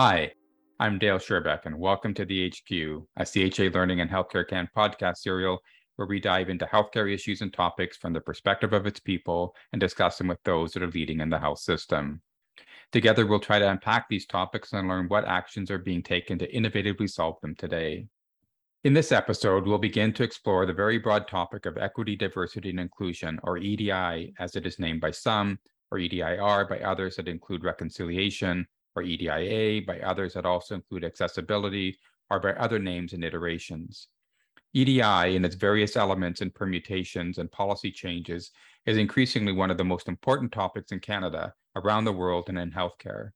Hi, I'm Dale Sherbeck, and welcome to The HQ, a CHA Learning and HealthCareCAN podcast serial where we dive into healthcare issues and topics from the perspective of its people and discuss them with those that are leading in the health system. Together, we'll try to unpack these topics and learn what actions are being taken to innovatively solve them today. In this episode, we'll begin to explore the very broad topic of equity, diversity, and inclusion, or EDI, as it is named by some, or EDIR by others that include reconciliation, or EDIA by others that also include accessibility, or by other names and iterations. EDI in its various elements and permutations and policy changes is increasingly one of the most important topics in Canada, around the world, and in healthcare.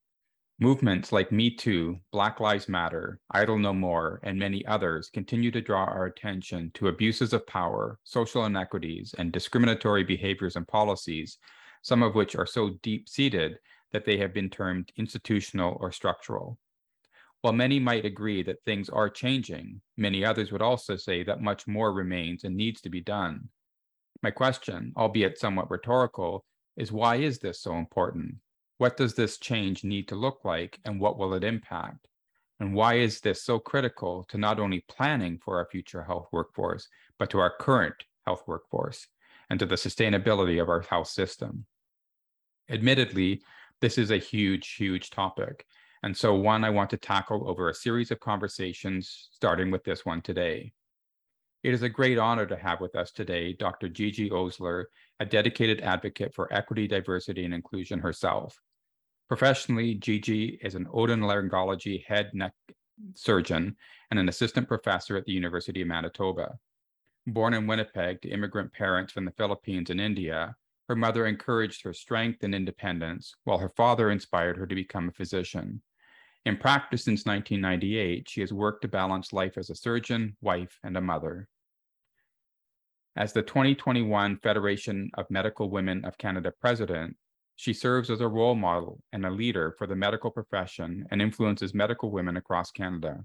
Movements like Me Too, Black Lives Matter, Idle No More, and many others continue to draw our attention to abuses of power, social inequities, and discriminatory behaviors and policies, some of which are so deep-seated that they have been termed institutional or structural. While many might agree that things are changing, many others would also say that much more remains and needs to be done. My question, albeit somewhat rhetorical, is why is this so important? What does this change need to look like, and what will it impact? And why is this so critical to not only planning for our future health workforce, but to our current health workforce and to the sustainability of our health system? Admittedly, this is a huge, huge topic, and so one I want to tackle over a series of conversations, starting with this one today. It is a great honor to have with us today Dr. Gigi Osler, a dedicated advocate for equity, diversity, and inclusion herself. Professionally, Gigi is an otolaryngology-head and neck surgeon and an assistant professor at the University of Manitoba. Born in Winnipeg to immigrant parents from the Philippines and India, her mother encouraged her strength and independence, while her father inspired her to become a physician. In practice since 1998, she has worked to balance life as a surgeon, wife, and a mother. As the 2021 Federation of Medical Women of Canada president, she serves as a role model and a leader for the medical profession and influences medical women across Canada.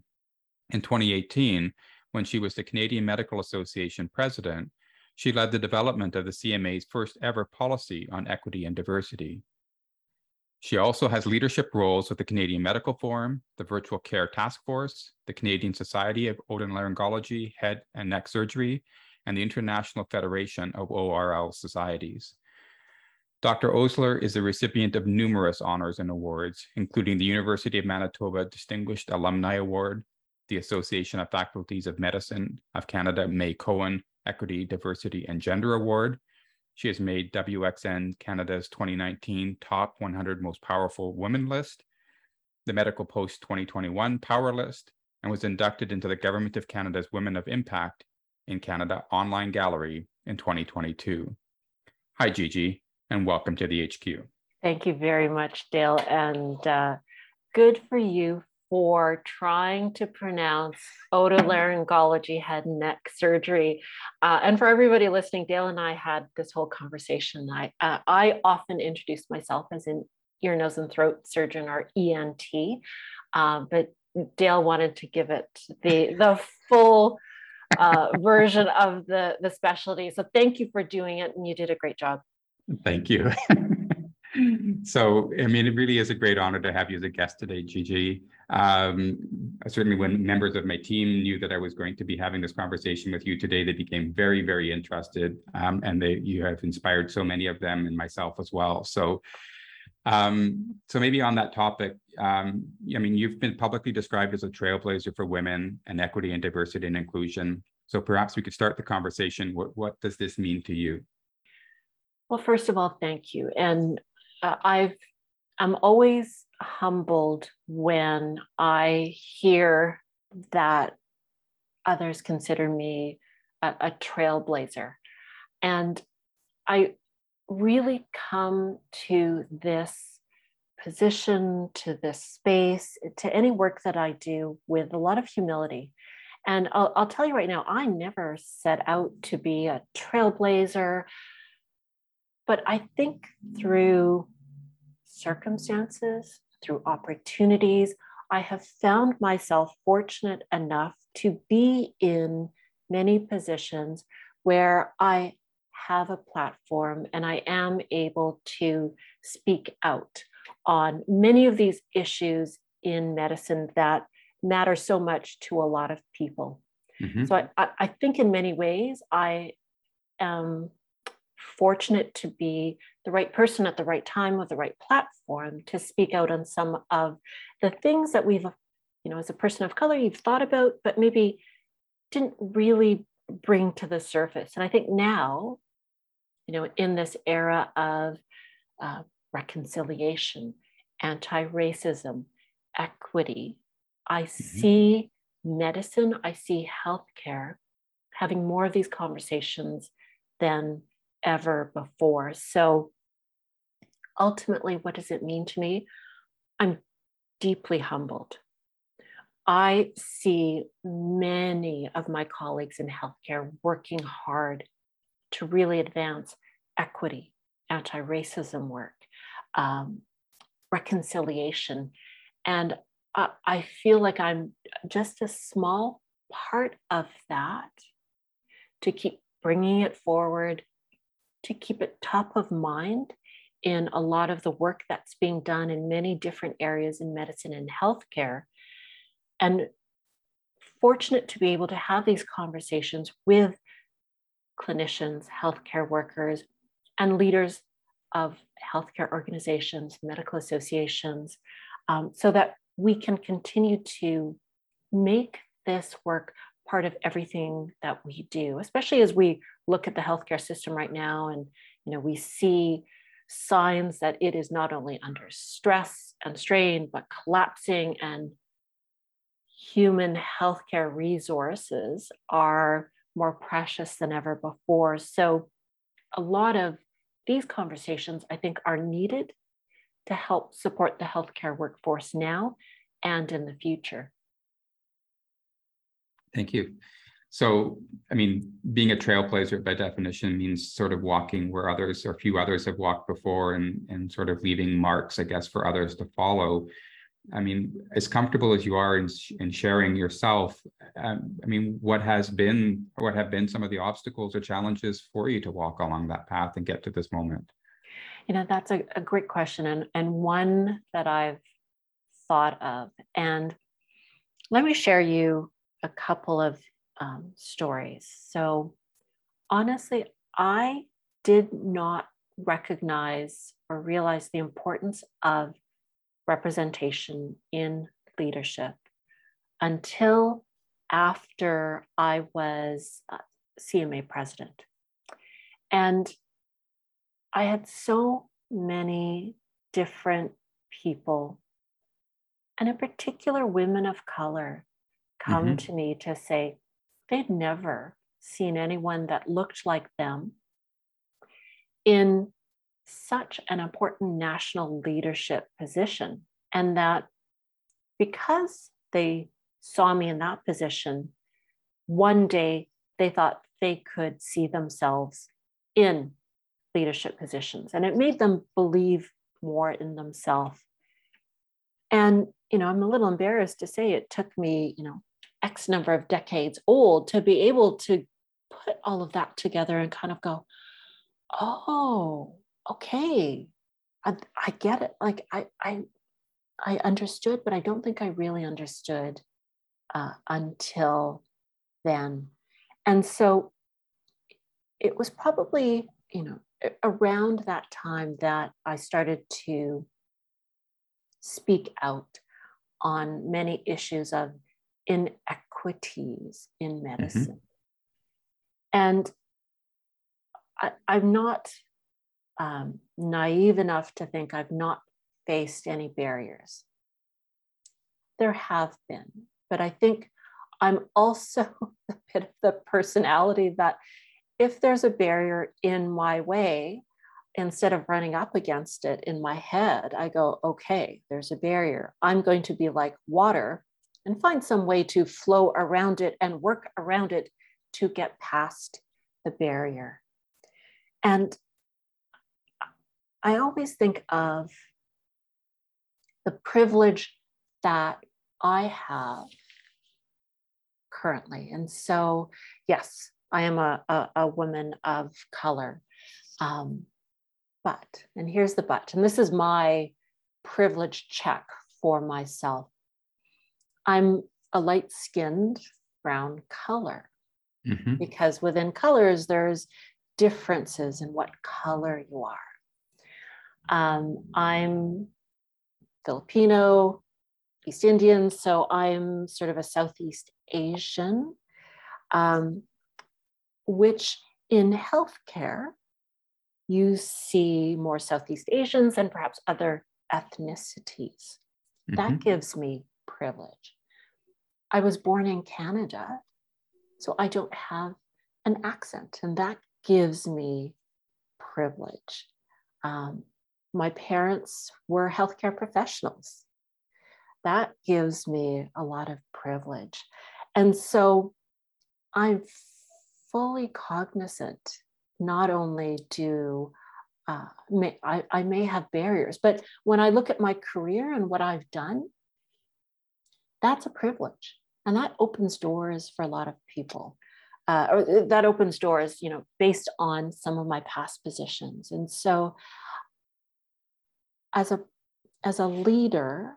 In 2018, when she was the Canadian Medical Association president, she led the development of the CMA's first ever policy on equity and diversity. She also has leadership roles with the Canadian Medical Forum, the Virtual Care Task Force, the Canadian Society of Otolaryngology-Head and Neck Surgery, and the International Federation of ORL Societies. Dr. Osler is the recipient of numerous honors and awards, including the University of Manitoba Distinguished Alumni Award, the Association of Faculties of Medicine of Canada May Cohen Equity, Diversity, and Gender Award. She has made WXN Canada's 2019 Top 100 Most Powerful Women list, the Medical Post 2021 Power list, and was inducted into the Government of Canada's Women of Impact in Canada online gallery in 2022. Hi, Gigi, and welcome to the HQ. Thank you very much, Dale, and good for you for trying to pronounce otolaryngology head and neck surgery. And for everybody listening, Dale and I had this whole conversation. I often introduce myself as an ear, nose, and throat surgeon, or ENT, but Dale wanted to give it the full version of the specialty. So thank you for doing it, and you did a great job. Thank you. So, I mean, it really is a great honor to have you as a guest today, Gigi. Certainly when members of my team knew that I was going to be having this conversation with you today, they became very, very interested, and you have inspired so many of them and myself as well. So maybe on that topic, I mean, you've been publicly described as a trailblazer for women and equity and diversity and inclusion. So perhaps we could start the conversation. What does this mean to you? Well, first of all, thank you. And I'm always humbled when I hear that others consider me a trailblazer. And I really come to this position, to this space, to any work that I do with a lot of humility. And I'll tell you right now, I never set out to be a trailblazer. But I think through circumstances, through opportunities, I have found myself fortunate enough to be in many positions where I have a platform and I am able to speak out on many of these issues in medicine that matter so much to a lot of people. Mm-hmm. So I think in many ways, I am fortunate to be the right person at the right time with the right platform to speak out on some of the things that we've, you know, as a person of color, you've thought about, but maybe didn't really bring to the surface. And I think now, you know, in this era of reconciliation, anti-racism, equity, I see medicine, I see healthcare having more of these conversations than ever before. So ultimately, what does it mean to me? I'm deeply humbled. I see many of my colleagues in healthcare working hard to really advance equity, anti-racism work, reconciliation. And I feel like I'm just a small part of that, to keep bringing it forward, to keep it top of mind in a lot of the work that's being done in many different areas in medicine and healthcare. And fortunate to be able to have these conversations with clinicians, healthcare workers, and leaders of healthcare organizations, medical associations, so that we can continue to make this work part of everything that we do, especially as we look at the healthcare system right now. And, you know, we see signs that it is not only under stress and strain, but collapsing, and human healthcare resources are more precious than ever before. So a lot of these conversations, I think, are needed to help support the healthcare workforce now and in the future. Thank you. So, I mean, being a trailblazer by definition means sort of walking where others or few others have walked before, and sort of leaving marks, I guess, for others to follow. I mean, as comfortable as you are in sharing yourself, I mean, what have been some of the obstacles or challenges for you to walk along that path and get to this moment? You know, that's a great question, and one that I've thought of. And let me share you a couple of stories. So honestly, I did not recognize or realize the importance of representation in leadership until after I was CMA president. And I had so many different people, and in particular women of color, come to me to say they'd never seen anyone that looked like them in such an important national leadership position, and that because they saw me in that position, one day they thought they could see themselves in leadership positions, and it made them believe more in themselves. And, you know, I'm a little embarrassed to say it took me, you know, X number of decades old to be able to put all of that together and kind of go, oh, okay, I get it. Like I understood, but I don't think I really understood until then. And so it was probably, you know, around that time that I started to speak out on many issues of inequities in medicine. And I'm not naive enough to think I've not faced any barriers. There have been, but I think I'm also a bit of the personality that if there's a barrier in my way, instead of running up against it in my head, I go, okay, there's a barrier. I'm going to be like water and find some way to flow around it and work around it to get past the barrier. And I always think of the privilege that I have currently. And so, yes, I am a woman of color. But, and here's the but, and this is my privilege check for myself. I'm a light-skinned brown color, mm-hmm. because within colors, there's differences in what color you are. I'm Filipino, East Indian, so I'm sort of a Southeast Asian, which in healthcare, you see more Southeast Asians and perhaps other ethnicities. Mm-hmm. That gives me privilege. I was born in Canada, so I don't have an accent, and that gives me privilege. My parents were healthcare professionals. That gives me a lot of privilege. And so I'm fully cognizant, not only do I may have barriers, but when I look at my career and what I've done, that's a privilege. And that opens doors for a lot of people. Or that opens doors, you know, based on some of my past positions. And so as a leader,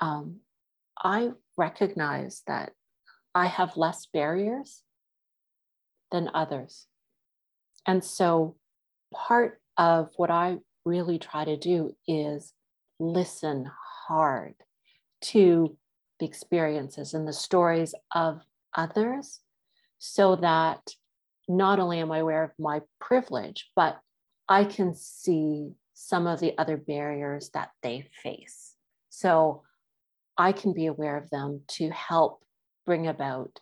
I recognize that I have less barriers than others. And so part of what I really try to do is listen hard to the experiences and the stories of others, so that not only am I aware of my privilege, but I can see some of the other barriers that they face. So I can be aware of them to help bring about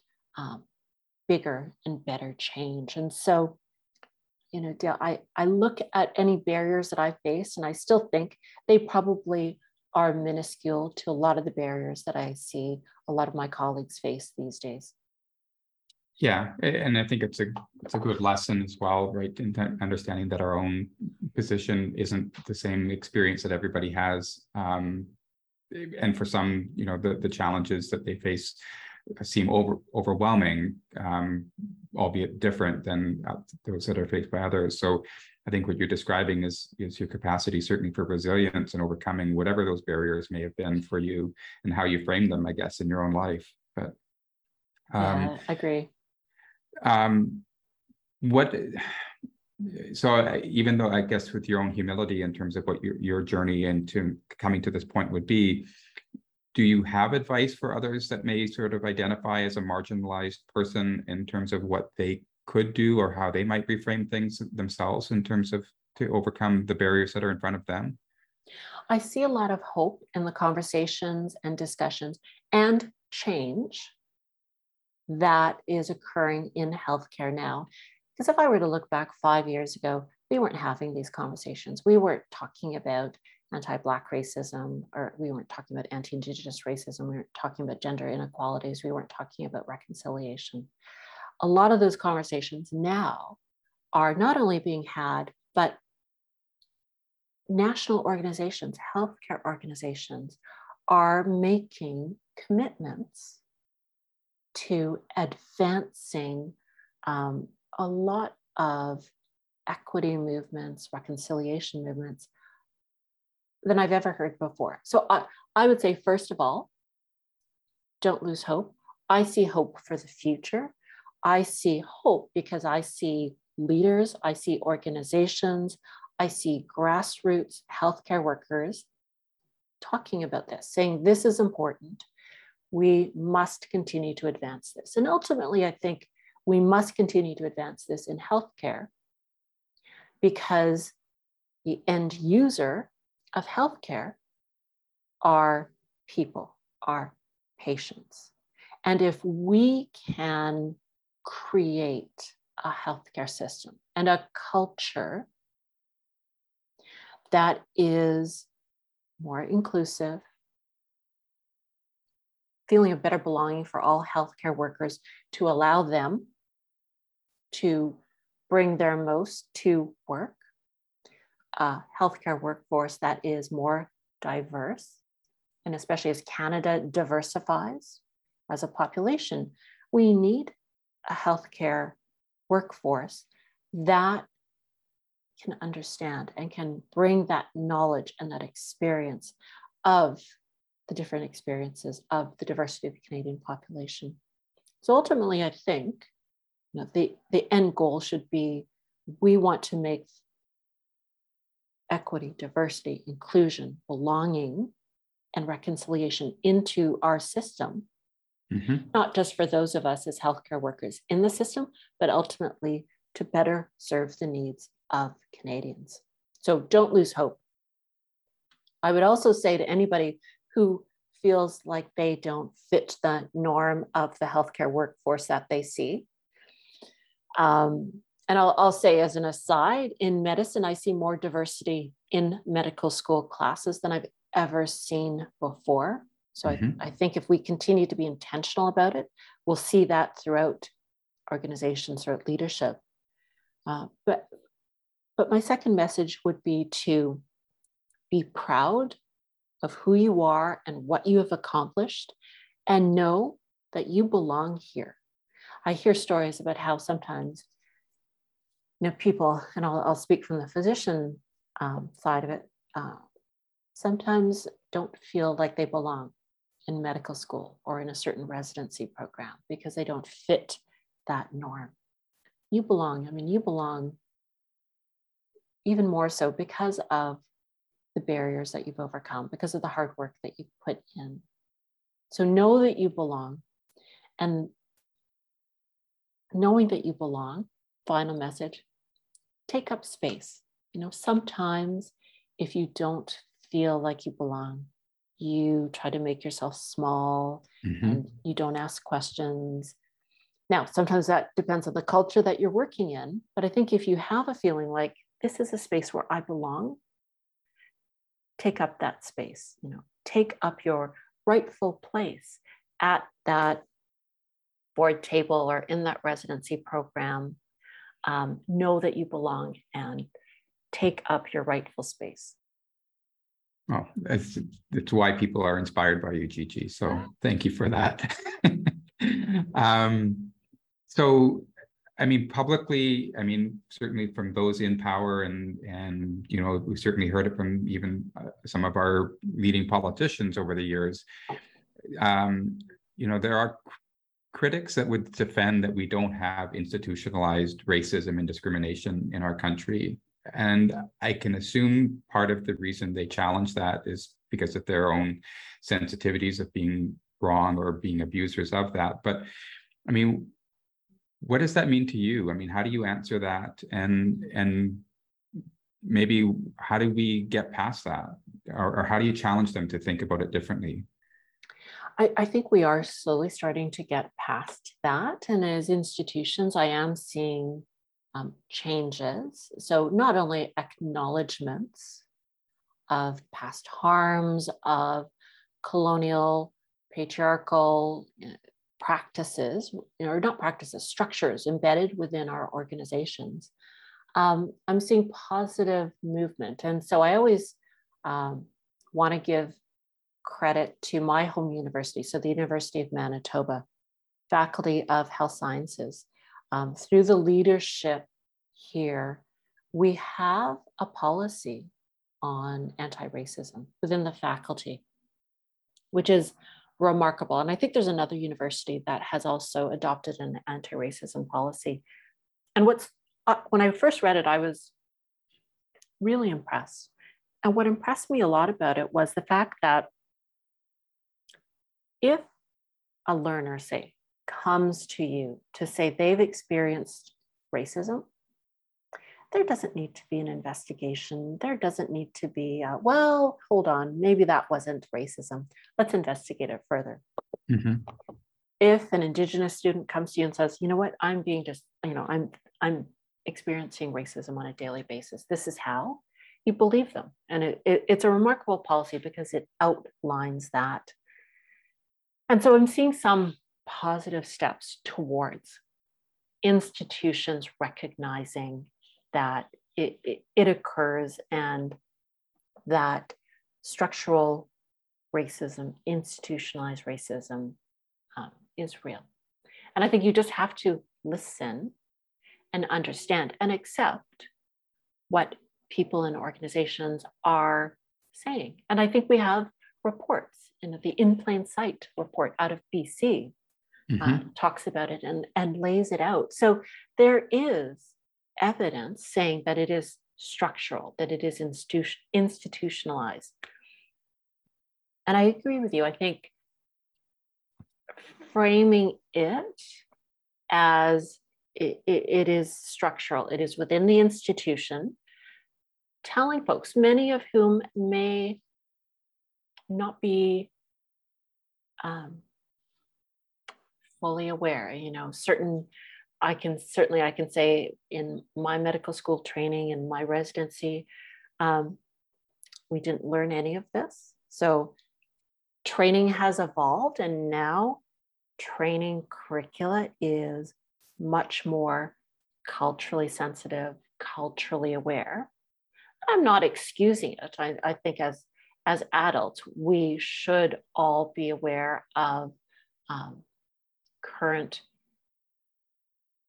bigger and better change. And so, you know, Dale, I look at any barriers that I face, and I still think they probably are minuscule to a lot of the barriers that I see a lot of my colleagues face these days. Yeah, and I think it's a good lesson as well, right? In understanding that our own position isn't the same experience that everybody has, and for some, you know, the challenges that they face seem overwhelming, albeit different than those that are faced by others. So I think what you're describing is your capacity, certainly for resilience and overcoming whatever those barriers may have been for you and how you frame them, I guess, in your own life. But yeah, I agree. So even though I guess with your own humility in terms of what your journey into coming to this point would be, do you have advice for others that may sort of identify as a marginalized person in terms of what they could do or how they might reframe things themselves in terms of to overcome the barriers that are in front of them? I see a lot of hope in the conversations and discussions and change that is occurring in healthcare now. Because if I were to look back 5 years ago, we weren't having these conversations. We weren't talking about anti-Black racism, or we weren't talking about anti-Indigenous racism, we weren't talking about gender inequalities, we weren't talking about reconciliation. A lot of those conversations now are not only being had, but national organizations, healthcare organizations are making commitments to advancing a lot of equity movements, reconciliation movements, than I've ever heard before. So I would say, first of all, don't lose hope. I see hope for the future. I see hope because I see leaders, I see organizations, I see grassroots healthcare workers talking about this, saying this is important. We must continue to advance this. And ultimately, I think we must continue to advance this in healthcare because the end user of healthcare are people, are patients. And if we can create a healthcare system and a culture that is more inclusive, feeling of better belonging for all healthcare workers, to allow them to bring their most to work, a healthcare workforce that is more diverse, and especially as Canada diversifies as a population, we need a healthcare workforce that can understand and can bring that knowledge and that experience of the different experiences of the diversity of the Canadian population. So ultimately, I think the end goal should be, we want to make equity, diversity, inclusion, belonging, and reconciliation into our system, mm-hmm. not just for those of us as healthcare workers in the system, but ultimately to better serve the needs of Canadians. So don't lose hope. I would also say to anybody who feels like they don't fit the norm of the healthcare workforce that they see. And I'll say as an aside, in medicine, I see more diversity in medical school classes than I've ever seen before. So mm-hmm. I think if we continue to be intentional about it, we'll see that throughout organizations or leadership. But my second message would be to be proud of who you are and what you have accomplished, and know that you belong here. I hear stories about how sometimes people, and I'll speak from the physician side of it, sometimes don't feel like they belong in medical school or in a certain residency program because they don't fit that norm. You belong. You belong even more so because of the barriers that you've overcome, because of the hard work that you've put in. So know that you belong. And knowing that you belong, final message, take up space. Sometimes if you don't feel like you belong, you try to make yourself small mm-hmm. and you don't ask questions. Now, sometimes that depends on the culture that you're working in, but I think if you have a feeling like this is a space where I belong, take up that space, take up your rightful place at that board table or in that residency program. Know that you belong and take up your rightful space. Oh, that's why people are inspired by you, Gigi. So thank you for that. Publicly, certainly from those in power and we certainly heard it from even some of our leading politicians over the years. There are critics that would defend that we don't have institutionalized racism and discrimination in our country. And I can assume part of the reason they challenge that is because of their own sensitivities of being wrong or being abusers of that. But what does that mean to you? How do you answer that? And maybe how do we get past that? Or how do you challenge them to think about it differently? I think we are slowly starting to get past that. And as institutions, I am seeing changes. So not only acknowledgements of past harms, of colonial, patriarchal practices, or not practices, structures embedded within our organizations. I'm seeing positive movement. And so I always want to give credit to my home university, so the University of Manitoba, Faculty of Health Sciences. Through the leadership here, we have a policy on anti-racism within the faculty, which is remarkable. And I think there's another university that has also adopted an anti-racism policy. And when I first read it, I was really impressed. And what impressed me a lot about it was the fact that if a learner, say, comes to you to say they've experienced racism, there doesn't need to be an investigation. There doesn't need to be, hold on, maybe that wasn't racism. Let's investigate it further. Mm-hmm. If an Indigenous student comes to you and says, you know what, I'm being I'm experiencing racism on a daily basis. This is how you believe them. And it's a remarkable policy because it outlines that. And so I'm seeing some positive steps towards institutions recognizing that it occurs and that structural racism, institutionalized racism is real. And I think you just have to listen and understand and accept what people in organizations are saying. And I think we have reports. And the In Plain Sight report out of BC talks about it and lays it out. So there is evidence saying that it is structural, that it is institutionalized. And I agree with you. I think framing it as it is structural, it is within the institution, telling folks, many of whom may not be fully aware, you know, I can say in my medical school training and my residency, we didn't learn any of this. So training has evolved, and now training curricula is much more culturally sensitive, culturally aware. I'm not excusing it. I think as adults, we should all be aware of current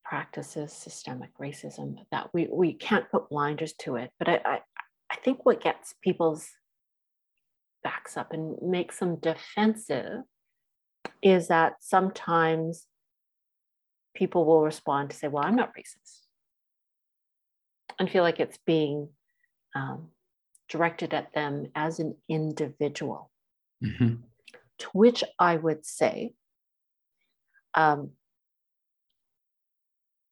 practices, systemic racism, that we can't put blinders to it. But I think what gets people's backs up and makes them defensive is that sometimes people will respond to say, well, I'm not racist, and feel like it's being directed at them as an individual. Mm-hmm. To which I would say,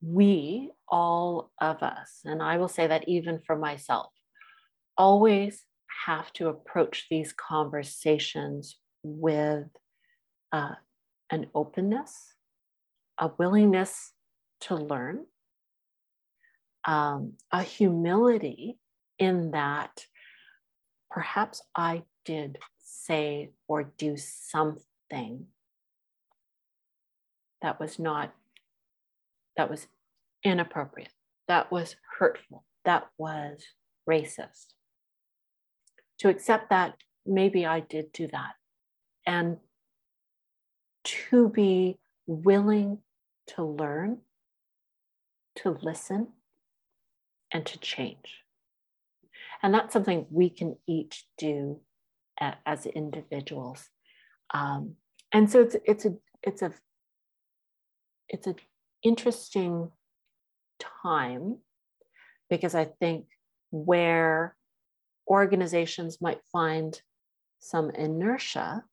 we, all of us, and I will say that even for myself, always have to approach these conversations with an openness, a willingness to learn, a humility in that perhaps I did say or do something that was inappropriate, that was hurtful, that was racist. To accept that maybe I did do that, and to be willing to learn, to listen, and to change. And that's something we can each do as individuals. And so it's an interesting time, because I think where organizations might find some inertia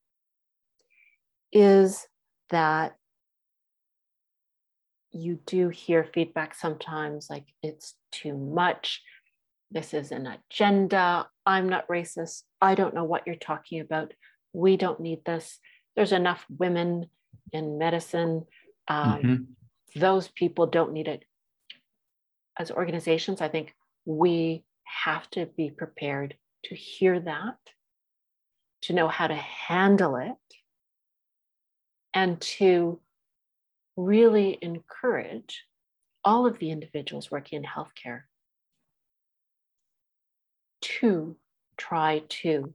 is that you do hear feedback sometimes like, it's too much, this is an agenda, I'm not racist, I don't know what you're talking about, we don't need this, there's enough women in medicine, those people don't need it. As organizations, I think we have to be prepared to hear that, to know how to handle it, and to really encourage all of the individuals working in healthcare to try to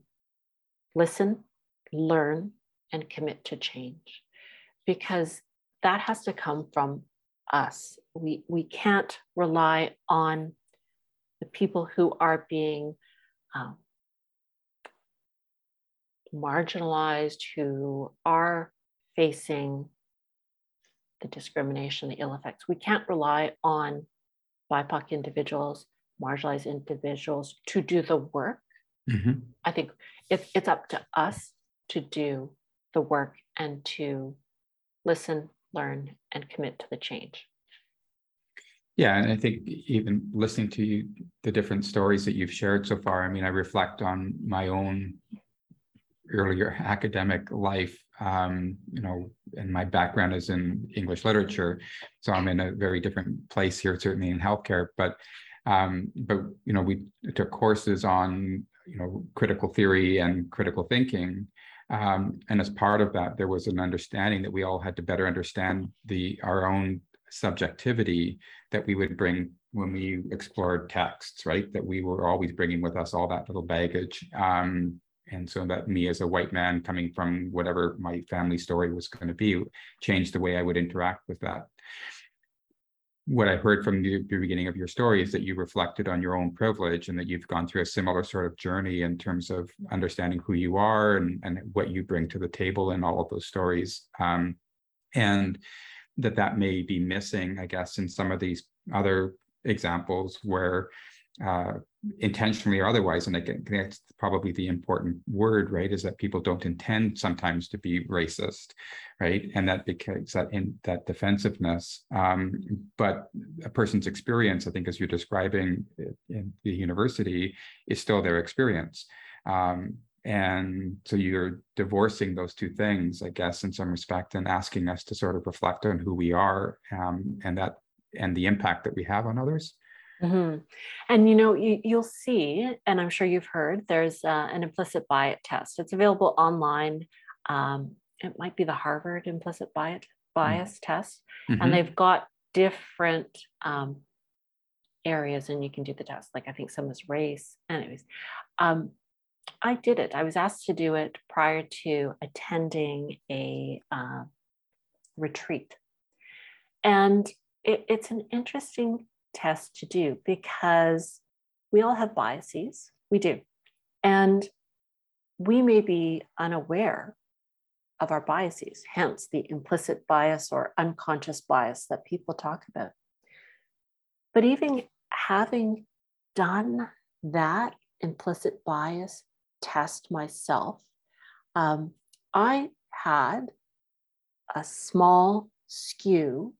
listen, learn, and commit to change, because that has to come from us. We can't rely on the people who are being marginalized, who are facing the discrimination, the ill effects. We can't rely on BIPOC individuals, marginalized individuals to do the work. Mm-hmm. I think it's up to us to do the work and to listen, learn, and commit to the change. Yeah, and I think even listening to you, the different stories that you've shared so far, I mean, I reflect on my own earlier academic life, you know, and my background is in English literature, so I'm in a very different place here, certainly in healthcare, but you know, we took courses on, you know, critical theory and critical thinking. And as part of that, there was an understanding that we all had to better understand our own subjectivity that we would bring when we explored texts, right? That we were always bringing with us all that little baggage. And so that me as a white man coming from whatever my family story was going to be changed the way I would interact with that. what I heard from the beginning of your story is that you reflected on your own privilege and that you've gone through a similar sort of journey in terms of understanding who you are and what you bring to the table in all of those stories. And that may be missing, I guess, in some of these other examples where intentionally or otherwise, and again, that's probably the important word, right, is that people don't intend sometimes to be racist, right? And that becomes that defensiveness. But a person's experience, I think, as you're describing in the university, is still their experience. And so you're divorcing those two things, I guess, in some respect, and asking us to sort of reflect on who we are and the impact that we have on others. Mm-hmm. And, you know, you'll see, and I'm sure you've heard, there's an implicit bias test. It's available online. It might be the Harvard implicit bias mm-hmm. test. Mm-hmm. And they've got different areas, and you can do the test. Like, I think some is race. Anyways, I did it. I was asked to do it prior to attending a retreat. And it's an interesting test to do because we all have biases. We do. And we may be unaware of our biases, hence the implicit bias or unconscious bias that people talk about. But even having done that implicit bias test myself, I had a small skew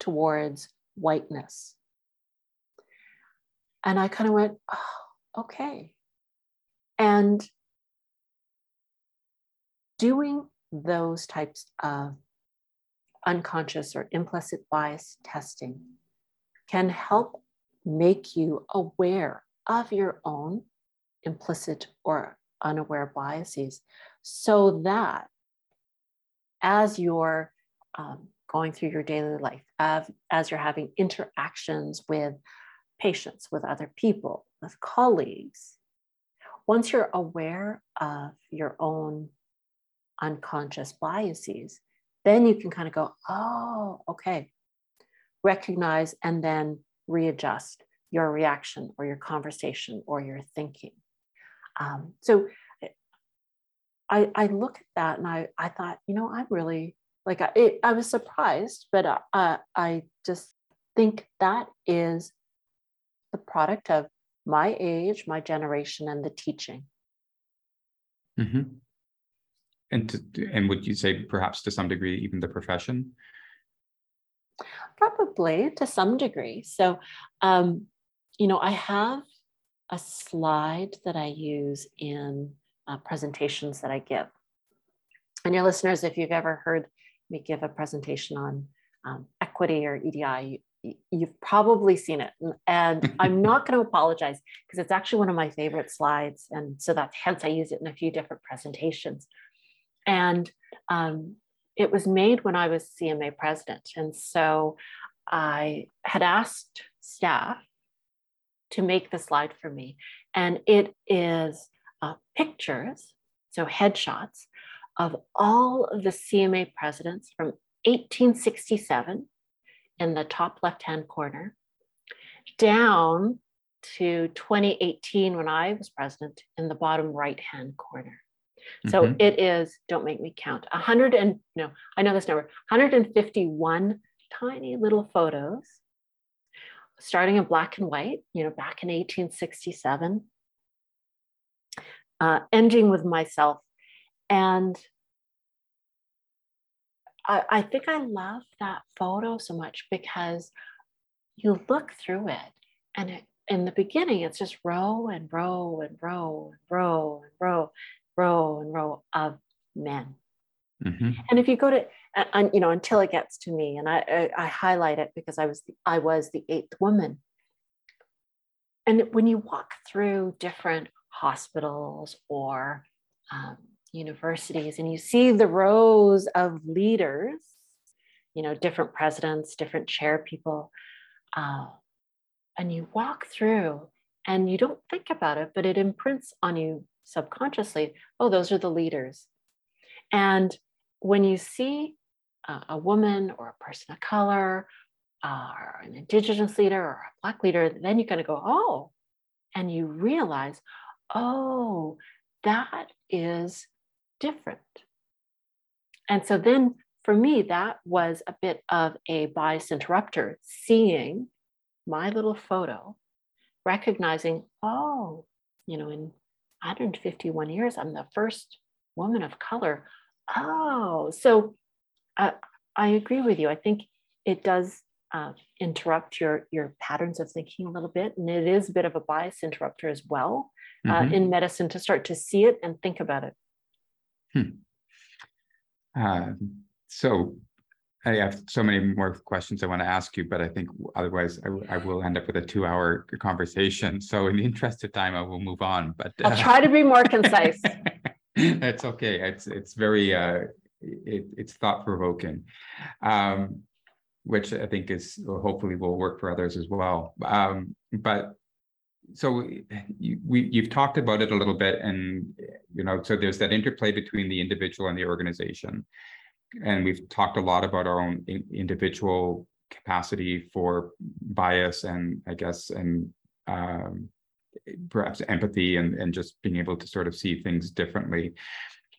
towards whiteness. And I kind of went, oh, okay. And doing those types of unconscious or implicit bias testing can help make you aware of your own implicit or unaware biases, so that as you're going through your daily life, as you're having interactions with patients, with other people, with colleagues, once you're aware of your own unconscious biases, then you can kind of go, oh, okay, recognize and then readjust your reaction or your conversation or your thinking. So I look at that and I thought, you know, I'm really like, I was surprised, but I just think that is the product of my age, my generation, and the teaching. Mm-hmm. And would you say perhaps to some degree, even the profession? Probably to some degree. So, you know, I have a slide that I use in presentations that I give. And your listeners, if you've ever heard me give a presentation on equity or EDI, you've probably seen it. And I'm not going to apologize because it's actually one of my favorite slides. And so that's hence I use it in a few different presentations. And it was made when I was CMA president. And so I had asked staff to make the slide for me. And it is pictures, so headshots, of all of the CMA presidents from 1867 in the top left-hand corner, down to 2018 when I was president in the bottom right-hand corner. So mm-hmm. It is, don't make me count, 151 tiny little photos, starting in black and white, you know, back in 1867, ending with myself. And I think I love that photo so much because you look through it, and in the beginning, it's just row and row and row and row and row of men. Mm-hmm. And if you go to, you know, until it gets to me, and I highlight it because I was the eighth woman. And when you walk through different hospitals or universities, and you see the rows of leaders, you know, different presidents, different chair people, and you walk through and you don't think about it, but it imprints on you subconsciously, oh, those are the leaders. And when you see a woman or a person of color or an Indigenous leader or a Black leader, then you kind of go, oh, and you realize, oh, that is different. And so then for me, that was a bit of a bias interrupter, seeing my little photo, recognizing, oh, you know, in 151 years, I'm the first woman of color. Oh, so I agree with you. I think it does interrupt your patterns of thinking a little bit. And it is a bit of a bias interrupter as well in medicine, to start to see it and think about it. So I have so many more questions I want to ask you, but I think otherwise I will end up with a 2-hour conversation. So in the interest of time, I will move on. But I'll try to be more concise. That's okay. It's very it's thought provoking, which I think is hopefully will work for others as well. But so you've talked about it a little bit, and you know, so there's that interplay between the individual and the organization. And we've talked a lot about our own individual capacity for bias and I guess, and perhaps empathy and just being able to sort of see things differently.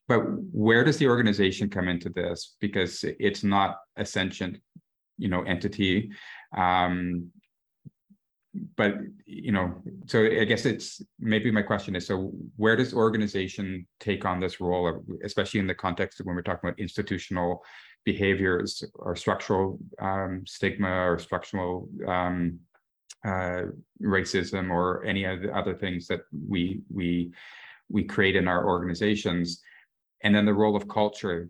But where does the organization come into this? Because it's not a sentient, you know, entity. But, you know, so I guess it's maybe my question is, so where does organization take on this role, especially in the context of when we're talking about institutional behaviors or structural stigma or structural racism or any of the other things that we create in our organizations, and then the role of culture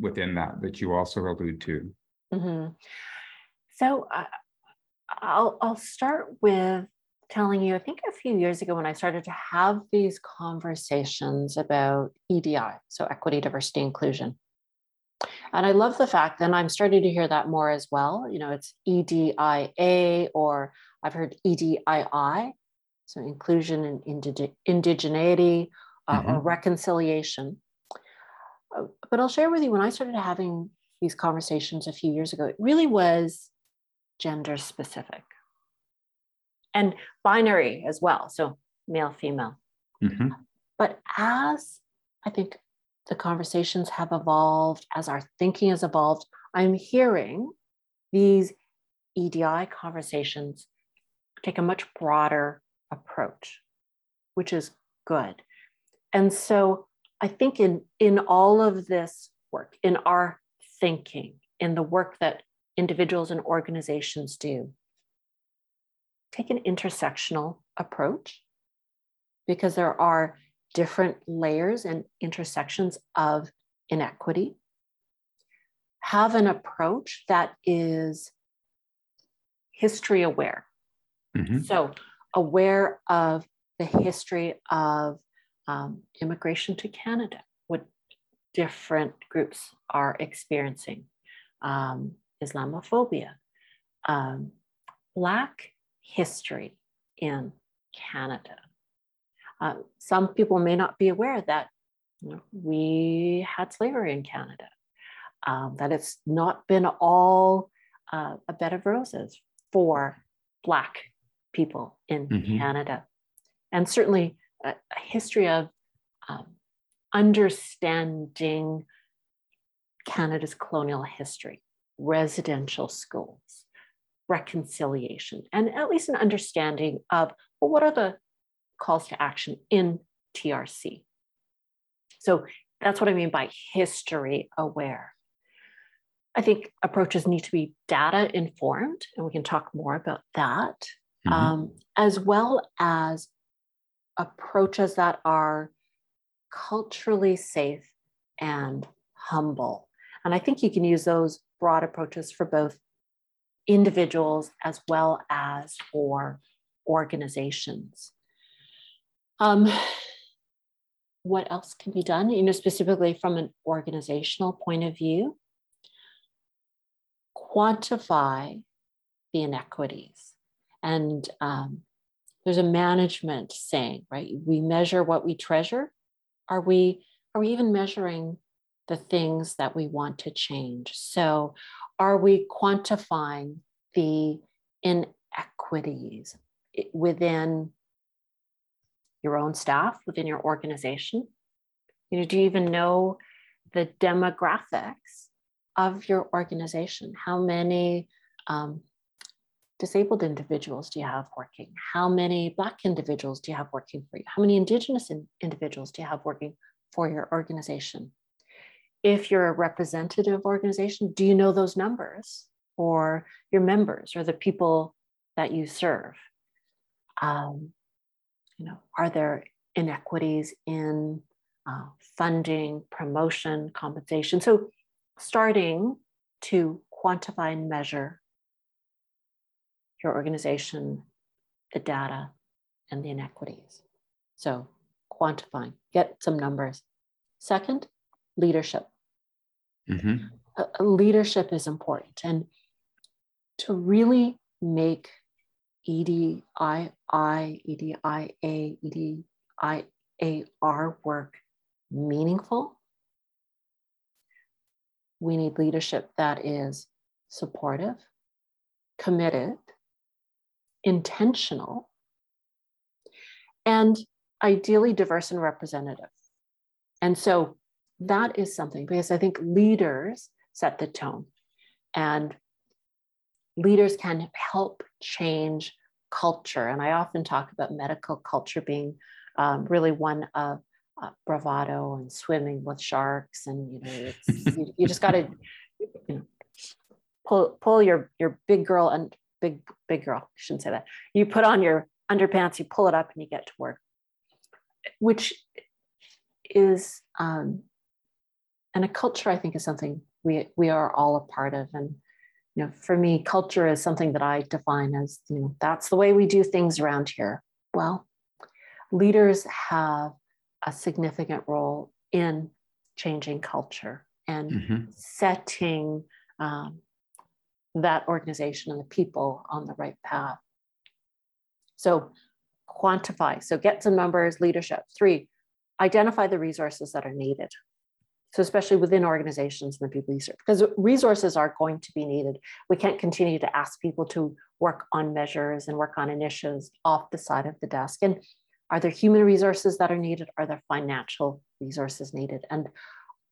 within that you also allude to? Mm-hmm. So I'll start with telling you, I think a few years ago when I started to have these conversations about EDI, so equity, diversity, inclusion. And I love the fact that I'm starting to hear that more as well. You know, it's EDIA, or I've heard EDII, so inclusion and indigeneity or reconciliation. But I'll share with you, when I started having these conversations a few years ago, it really was gender specific and binary as well. So male, female. Mm-hmm. But as I think the conversations have evolved, as our thinking has evolved, I'm hearing these EDI conversations take a much broader approach, which is good. And so I think in all of this work, in our thinking, in the work that individuals and organizations do, take an intersectional approach, because there are different layers and intersections of inequity. Have an approach that is history aware. Mm-hmm. So aware of the history of immigration to Canada, what different groups are experiencing. Islamophobia, Black history in Canada. Some people may not be aware that, you know, we had slavery in Canada, that it's not been all a bed of roses for Black people in Canada. And certainly a history of understanding Canada's colonial history, residential schools, reconciliation, and at least an understanding of, well, what are the calls to action in TRC? So that's what I mean by history aware. I think approaches need to be data informed, and we can talk more about that, as well as approaches that are culturally safe and humble. And I think you can use those broad approaches for both individuals as well as for organizations. What else can be done? You know, specifically from an organizational point of view, quantify the inequities. And there's a management saying, right? We measure what we treasure. Are we even measuring the things that we want to change? So are we quantifying the inequities within your own staff, within your organization? You know, do you even know the demographics of your organization? How many disabled individuals do you have working? How many Black individuals do you have working for you? How many Indigenous individuals do you have working for your organization? If you're a representative organization, do you know those numbers or your members or the people that you serve? You know, are there inequities in funding, promotion, compensation? So starting to quantify and measure your organization, the data, and the inequities. So quantifying, get some numbers. Second, leadership. Mm-hmm. Leadership is important. And to really make EDII, EDIA, EDIAR work meaningful, we need leadership that is supportive, committed, intentional, and ideally diverse and representative. And so that is something, because I think leaders set the tone, and leaders can help change culture. And I often talk about medical culture being really one of bravado and swimming with sharks, and you know, it's, you just got to, you know, pull your big girl and big girl. I shouldn't say that. You put on your underpants, you pull it up, and you get to work, which is and a culture, I think, is something we are all a part of. And you know, for me, culture is something that I define as, you know, that's the way we do things around here. Well, leaders have a significant role in changing culture and setting that organization and the people on the right path. So quantify, so get some numbers, leadership. 3, identify the resources that are needed. So especially within organizations and the people you serve, because resources are going to be needed. We can't continue to ask people to work on measures and work on initiatives off the side of the desk. And are there human resources that are needed? Are there financial resources needed? And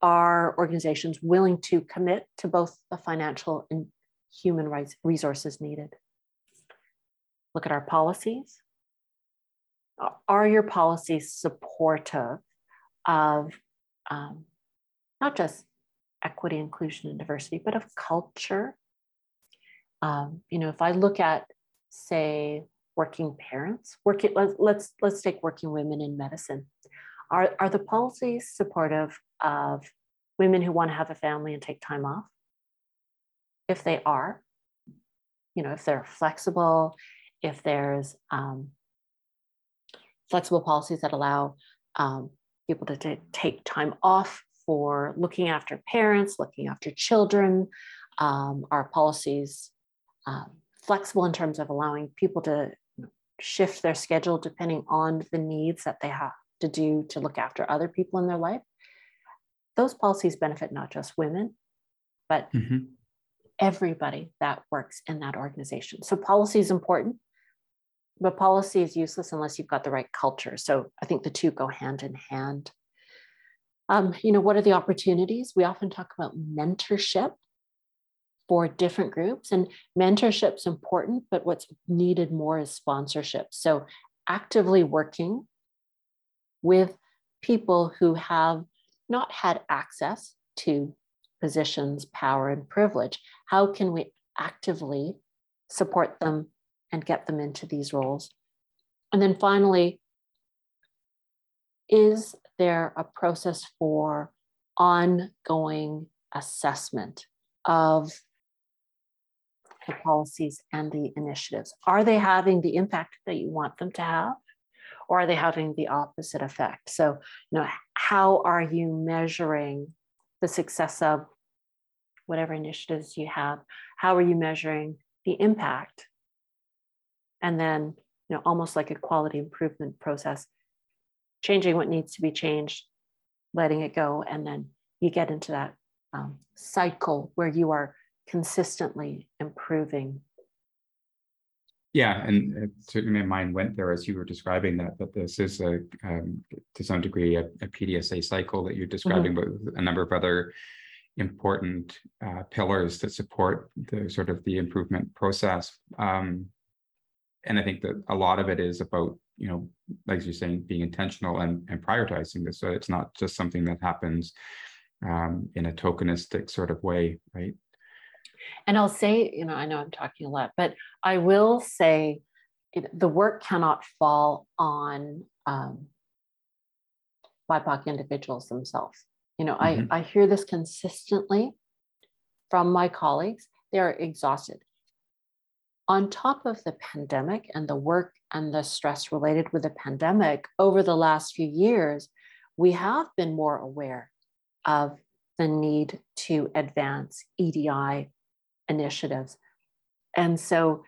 are organizations willing to commit to both the financial and human rights resources needed? Look at our policies. Are your policies supportive of not just equity, inclusion, and diversity, but of culture? You know, if I look at, say, working parents, let's take working women in medicine. Are the policies supportive of women who want to have a family and take time off? If they are, you know, if they're flexible, if there's flexible policies that allow people to take time off for looking after parents, looking after children, our policies flexible in terms of allowing people to shift their schedule depending on the needs that they have to do to look after other people in their life. Those policies benefit not just women, but everybody that works in that organization. So policy is important, but policy is useless unless you've got the right culture. So I think the two go hand in hand. You know, what are the opportunities? We often talk about mentorship for different groups, and mentorship's important, but what's needed more is sponsorship. So actively working with people who have not had access to positions, power, and privilege. How can we actively support them and get them into these roles? And then finally, is there a process for ongoing assessment of the policies and the initiatives? Are they having the impact that you want them to have, or are they having the opposite effect? So, you know, how are you measuring the success of whatever initiatives you have? How are you measuring the impact? And then, you know, almost like a quality improvement process, changing what needs to be changed, letting it go, and then you get into that cycle where you are consistently improving Yeah, and certainly my mind went there as you were describing that this is to some degree a PDSA cycle that you're describing, mm-hmm. with a number of other important pillars that support the sort of the improvement process. And I think that a lot of it is about, you know, like you're saying, being intentional and prioritizing this. So it's not just something that happens in a tokenistic sort of way, right? And I'll say, you know, I know I'm talking a lot, but I will say the work cannot fall on BIPOC individuals themselves. You know, mm-hmm. I hear this consistently from my colleagues. They are exhausted. On top of the pandemic and the work and the stress related with the pandemic, over the last few years, we have been more aware of the need to advance EDI initiatives. And so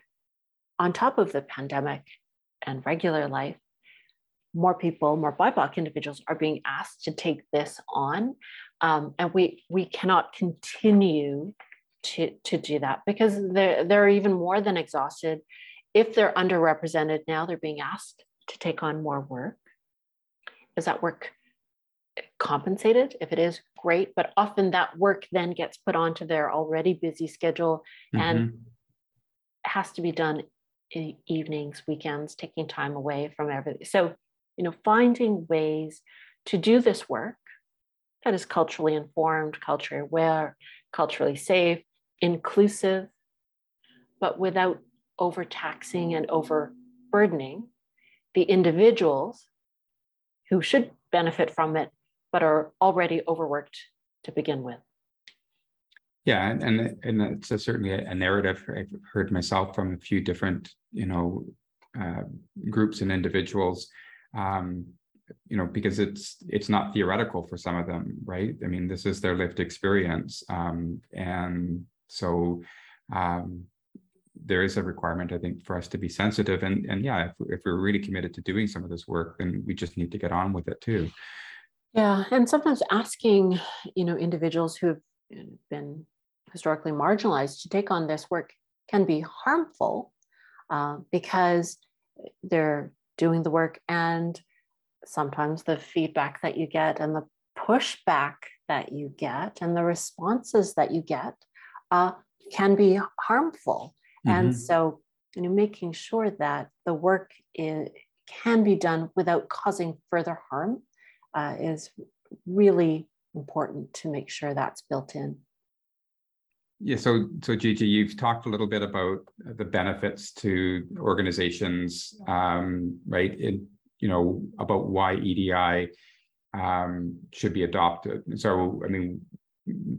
on top of the pandemic and regular life, more people, more BIPOC individuals are being asked to take this on. And we cannot continue to do that because they're even more than exhausted. If they're underrepresented now, they're being asked to take on more work. Is that work compensated? If it is, great, but often that work then gets put onto their already busy schedule and mm-hmm. has to be done in evenings, weekends, taking time away from everything. So, you know, finding ways to do this work that is culturally informed, culturally aware, culturally safe, inclusive, but without overtaxing and overburdening the individuals who should benefit from it, but are already overworked to begin with. Yeah, and it's certainly a narrative I've heard myself from a few different, you know, groups and individuals, you know, because it's not theoretical for some of them, right? I mean, this is their lived experience. And so there is a requirement, I think, for us to be sensitive. And yeah, if we're really committed to doing some of this work, then we just need to get on with it too. Yeah, and sometimes asking, you know, individuals who have been historically marginalized to take on this work can be harmful because they're doing the work, and sometimes the feedback that you get and the pushback that you get and the responses that you get can be harmful. Mm-hmm. And so, you know, making sure that the work can be done without causing further harm is really important to make sure that's built in. Yeah, so Gigi, you've talked a little bit about the benefits to organizations, right? And, you know, about why EDI should be adopted. So, I mean,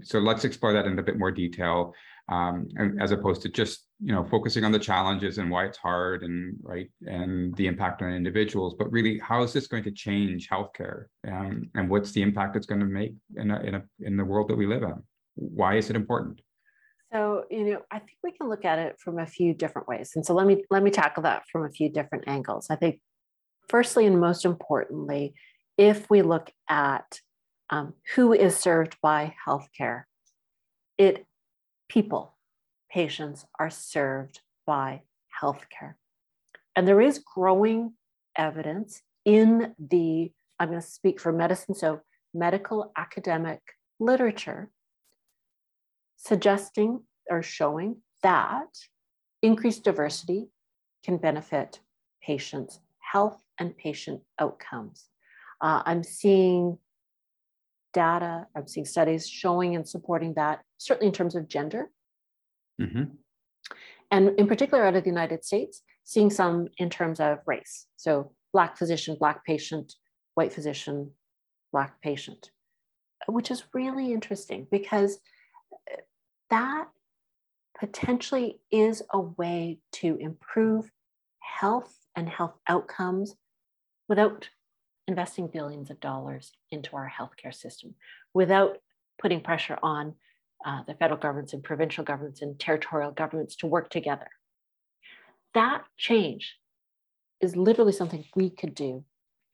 so let's explore that in a bit more detail, and as opposed to just, you know, focusing on the challenges and why it's hard and right and the impact on individuals, but really how is this going to change healthcare, and what's the impact it's going to make in the world that we live in? Why is it important? So, you know, I think we can look at it from a few different ways, and so let me tackle that from a few different angles. I think, firstly and most importantly, if we look at who is served by healthcare, patients are served by healthcare. And there is growing evidence in the, I'm going to speak for medicine, so medical academic literature, suggesting or showing that increased diversity can benefit patients' health and patient outcomes. I'm seeing studies showing and supporting that, certainly in terms of gender. Mm-hmm. And in particular, out of the United States, seeing some in terms of race. So Black physician, Black patient, white physician, Black patient, which is really interesting because that potentially is a way to improve health and health outcomes without investing billions of dollars into our healthcare system, without putting pressure on the federal governments and provincial governments and territorial governments to work together. That change is literally something we could do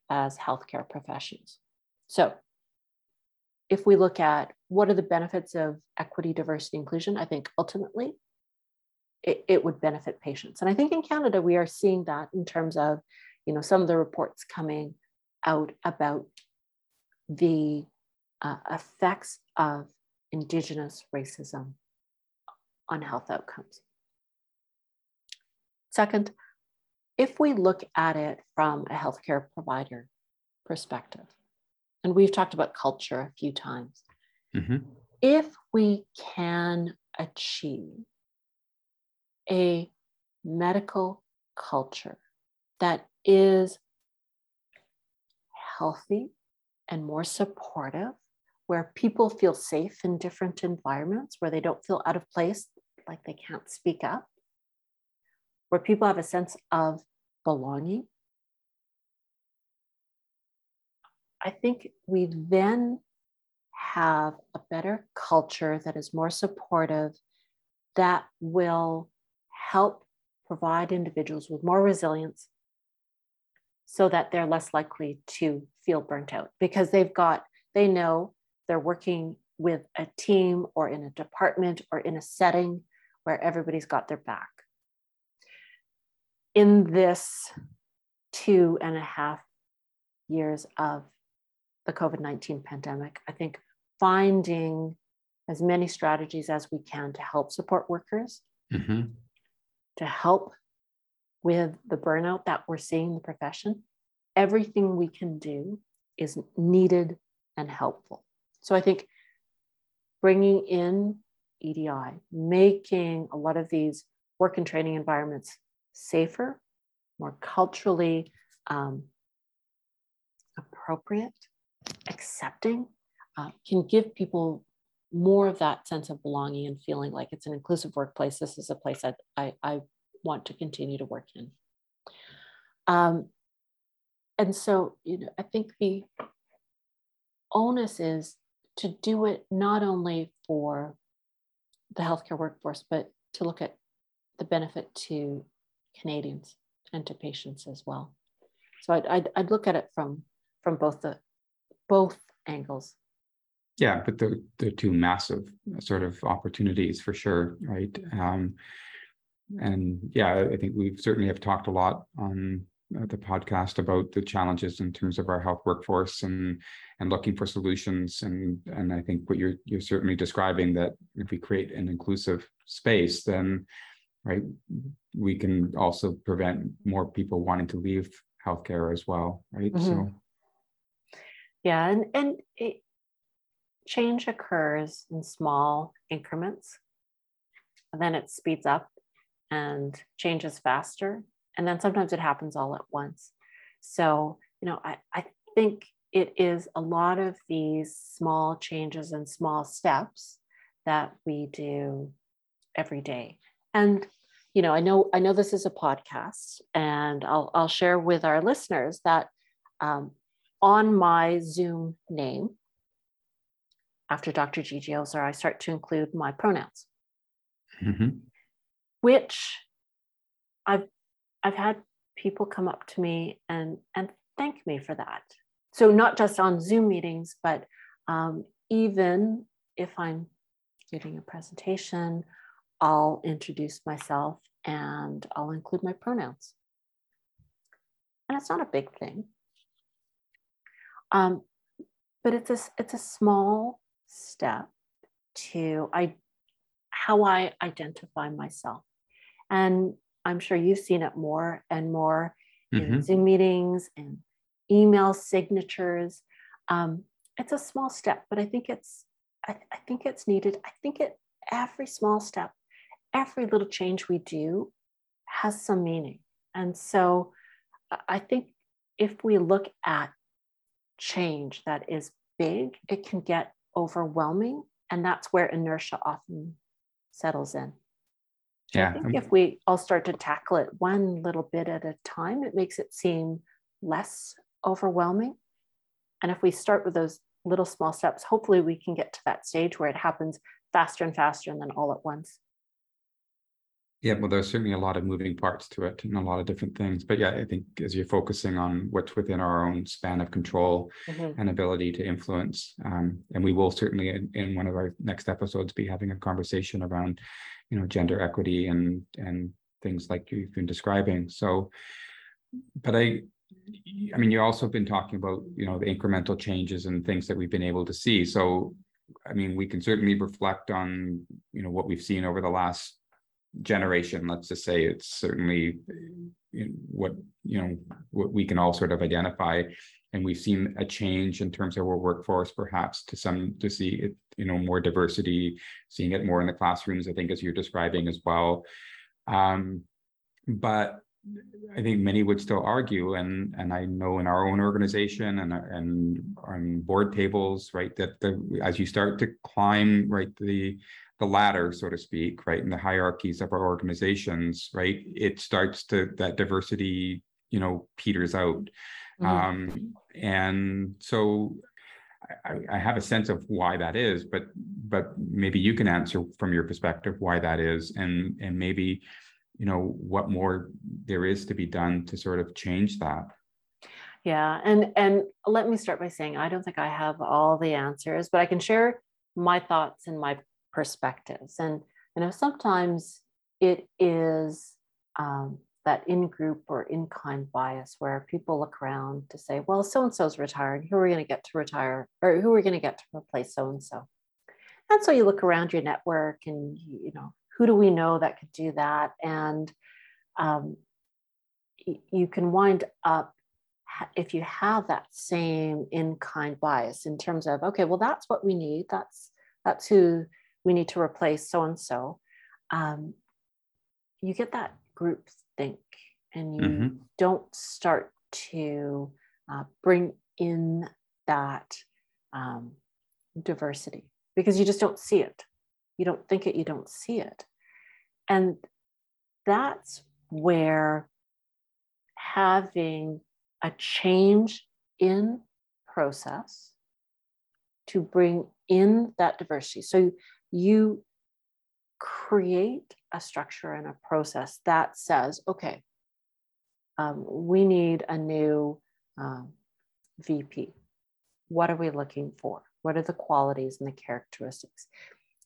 as healthcare professionals. So if we look at what are the benefits of equity, diversity, inclusion, I think ultimately it would benefit patients. And I think in Canada, we are seeing that in terms of, you know, some of the reports coming out about the effects of Indigenous racism on health outcomes. Second, if we look at it from a healthcare provider perspective, and we've talked about culture a few times, mm-hmm. if we can achieve a medical culture that is healthy and more supportive, where people feel safe in different environments, where they don't feel out of place, like they can't speak up, where people have a sense of belonging, I think we then have a better culture that is more supportive, that will help provide individuals with more resilience so that they're less likely to feel burnt out, because they know they're working with a team or in a department or in a setting where everybody's got their back. In this 2.5 years of the COVID-19 pandemic, I think finding as many strategies as we can to help support workers, mm-hmm. to help with the burnout that we're seeing in the profession. Everything we can do is needed and helpful. So I think bringing in EDI, making a lot of these work and training environments safer, more culturally appropriate, accepting, can give people more of that sense of belonging and feeling like it's an inclusive workplace. This is a place that I want to continue to work in. And so, you know, I think the onus is to do it not only for the healthcare workforce, but to look at the benefit to Canadians and to patients as well. So I'd look at it from both angles. Yeah, but they're two massive sort of opportunities for sure, right? And yeah, I think we certainly have talked a lot on the podcast about the challenges in terms of our health workforce and looking for solutions. And I think what you're certainly describing, that if we create an inclusive space, then right, we can also prevent more people wanting to leave healthcare as well, right? Mm-hmm. So yeah, and it, change occurs in small increments, and then it speeds up and changes faster. And then sometimes it happens all at once. So, you know, I think it is a lot of these small changes and small steps that we do every day. And, you know, I know this is a podcast, and I'll share with our listeners that on my Zoom name, after Dr. Gigi Osler, I start to include my pronouns, mm-hmm. which I've had people come up to me and thank me for that. So not just on Zoom meetings, but even if I'm giving a presentation, I'll introduce myself and I'll include my pronouns. And it's not a big thing, but it's a small step to how I identify myself. And I'm sure you've seen it more and more mm-hmm. in Zoom meetings and email signatures. It's a small step, but I think it's needed. I think every small step, every little change we do has some meaning. And so I think if we look at change that is big, it can get overwhelming, and that's where inertia often settles in. Yeah, I think if we all start to tackle it one little bit at a time, it makes it seem less overwhelming. And if we start with those little small steps, hopefully we can get to that stage where it happens faster and faster, and then all at once. Yeah, well, there's certainly a lot of moving parts to it and a lot of different things. But yeah, I think as you're focusing on what's within our own span of control mm-hmm. and ability to influence, and we will certainly in one of our next episodes be having a conversation around gender equity and things like you've been describing. So, but I mean, you also have been talking about, the incremental changes and things that we've been able to see. So, I mean, we can certainly reflect on, what we've seen over the last generation. Let's just say it's certainly what we can all sort of identify. And we've seen a change in terms of our workforce, perhaps to see it, more diversity, seeing it more in the classrooms, I think, as you're describing as well. But I think many would still argue, and I know in our own organization and on board tables, right, that as you start to climb, right, the ladder, so to speak, right, in the hierarchies of our organizations, right, it starts to, that diversity, peters out. Mm-hmm. And so I have a sense of why that is, but maybe you can answer from your perspective why that is, and maybe, what more there is to be done to sort of change that. Yeah. And let me start by saying, I don't think I have all the answers, but I can share my thoughts and my perspectives. And, sometimes it is, that in-group or in-kind bias where people look around to say, well, so-and-so's retired, who are we going to get to retire, or who are we going to get to replace so-and-so? And so you look around your network and, who do we know that could do that? And you can wind up, if you have that same in-kind bias in terms of, okay, well, that's what we need. That's who we need to replace so-and-so. You get that group think, and you mm-hmm. don't start to bring in that diversity, because you just don't see it. You don't think it, you don't see it. And that's where having a change in process to bring in that diversity. So you create a structure and a process that says, okay, we need a new VP. What are we looking for? What are the qualities and the characteristics?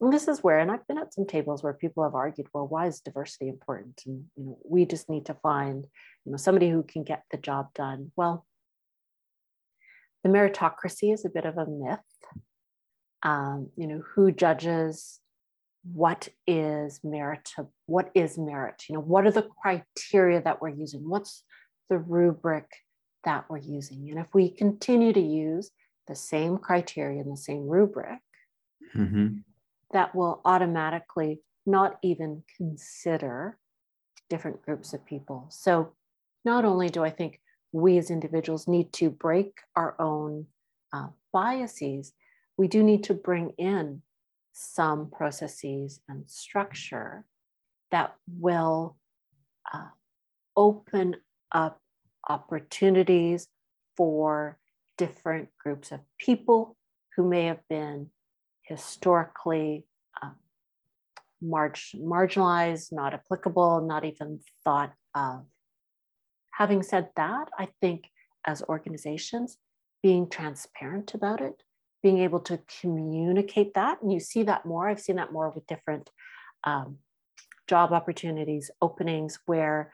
And this is where, and I've been at some tables where people have argued, well, why is diversity important? And we just need to find, somebody who can get the job done. Well, the meritocracy is a bit of a myth. Who judges? What is merit? What are the criteria that we're using? What's the rubric that we're using? And if we continue to use the same criteria and the same rubric, mm-hmm. that will automatically not even consider different groups of people. So not only do I think we as individuals need to break our own biases, we do need to bring in some processes and structure that will open up opportunities for different groups of people who may have been historically marginalized, not applicable, not even thought of. Having said that, I think as organizations, being transparent about it, being able to communicate that. And you see that more. I've seen that more with different job opportunities, openings, where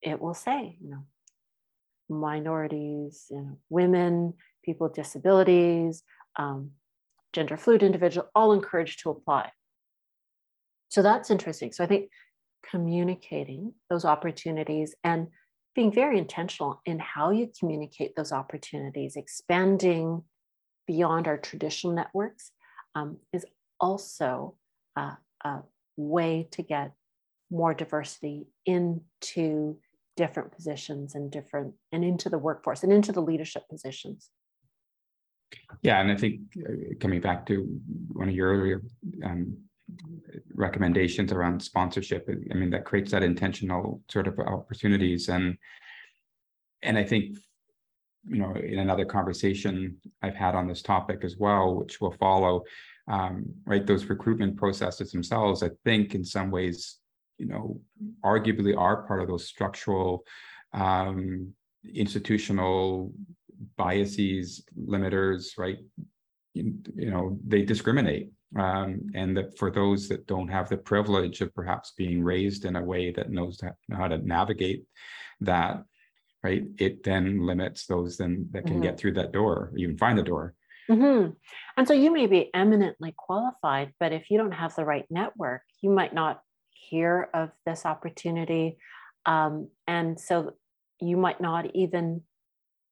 it will say, minorities, women, people with disabilities, gender fluid individual, all encouraged to apply. So that's interesting. So I think communicating those opportunities and being very intentional in how you communicate those opportunities, expanding beyond our traditional networks is also a way to get more diversity into different positions and into the workforce and into the leadership positions. Yeah, and I think coming back to one of your earlier recommendations around sponsorship, I mean, that creates that intentional sort of opportunities. And I think, in another conversation I've had on this topic as well, which will follow, right, those recruitment processes themselves, I think in some ways, arguably are part of those structural, institutional biases, limiters, right? They discriminate and that for those that don't have the privilege of perhaps being raised in a way that knows how to navigate that, right, it then limits those then that can get through that door, or even find the door. And so you may be eminently qualified, but if you don't have the right network, you might not hear of this opportunity. And so you might not even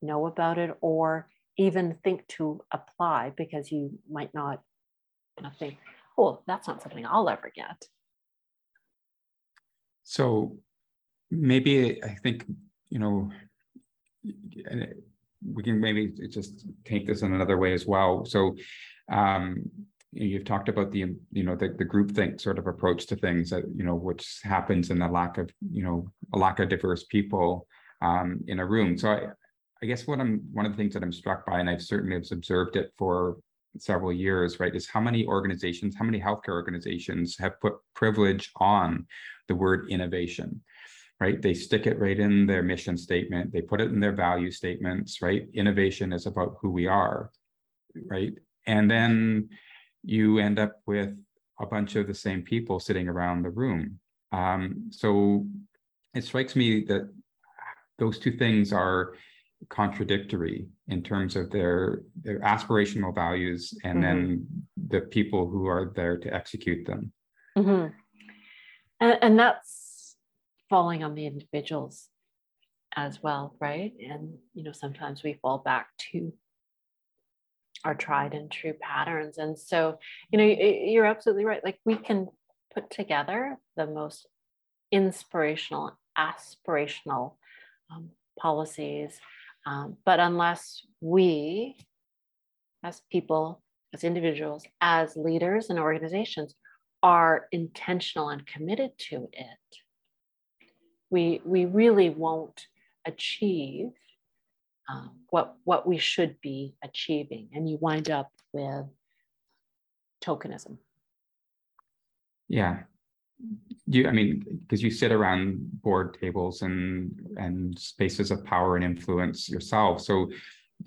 know about it or even think to apply, because you might not think, oh, that's not something I'll ever get. So maybe I think, you know, we can maybe just take this in another way as well. So you've talked about the, you know, the groupthink sort of approach to things that, you know, which happens in the lack of, you know, a lack of diverse people in a room. So I guess what one of the things that I'm struck by, and I've certainly observed it for several years, right, is how many organizations, how many healthcare organizations have put privilege on the word innovation, right? They stick it right in their mission statement. They put it in their value statements, right? Innovation is about who we are, right? And then you end up with a bunch of the same people sitting around the room. So it strikes me that those two things are contradictory in terms of their aspirational values and then the people who are there to execute them. And that's falling on the individuals as well, right? And, you know, sometimes we fall back to our tried and true patterns. And so, you know, you're absolutely right. Like, we can put together the most inspirational, aspirational policies, but unless we, as people, as individuals, as leaders and organizations, are intentional and committed to it, we really won't achieve what we should be achieving, and you wind up with tokenism. Yeah. I mean, because you sit around board tables and spaces of power and influence yourself. So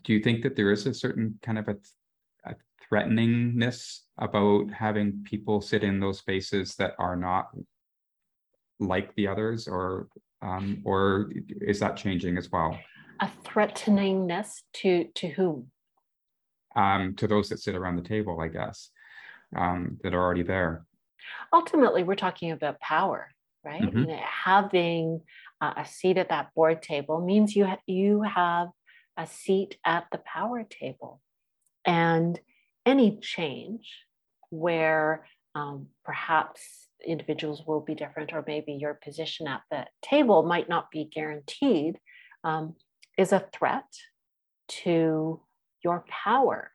do you think that there is a certain kind of a threateningness about having people sit in those spaces that are not like the others, or is that changing as well? A threateningness to whom? To those that sit around the table, I guess, that are already there. Ultimately, we're talking about power, right? And having a seat at that board table means you have a seat at the power table. And any change where perhaps individuals will be different, or maybe your position at the table might not be guaranteed, is a threat to your power.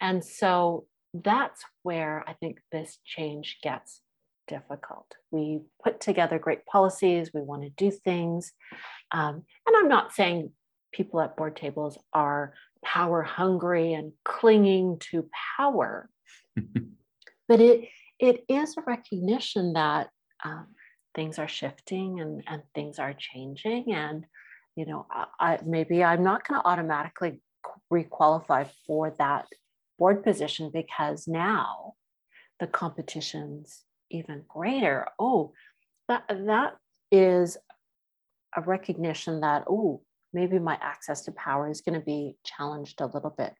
And so that's where I think this change gets difficult. We put together great policies, we want to do things. And I'm not saying people at board tables are power hungry and clinging to power, but it is a recognition that things are shifting and things are changing. And, you know, maybe I'm not going to automatically requalify for that board position because now the competition's even greater. Oh, that is a recognition that, oh, maybe my access to power is going to be challenged a little bit.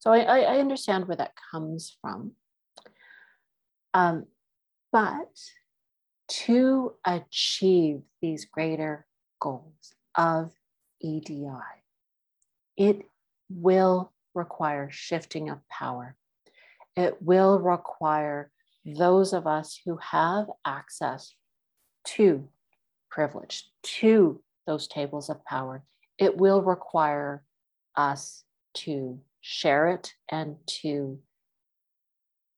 So I understand where that comes from. But to achieve these greater goals of EDI, it will require shifting of power. It will require those of us who have access to privilege, to those tables of power. It will require us to share it and to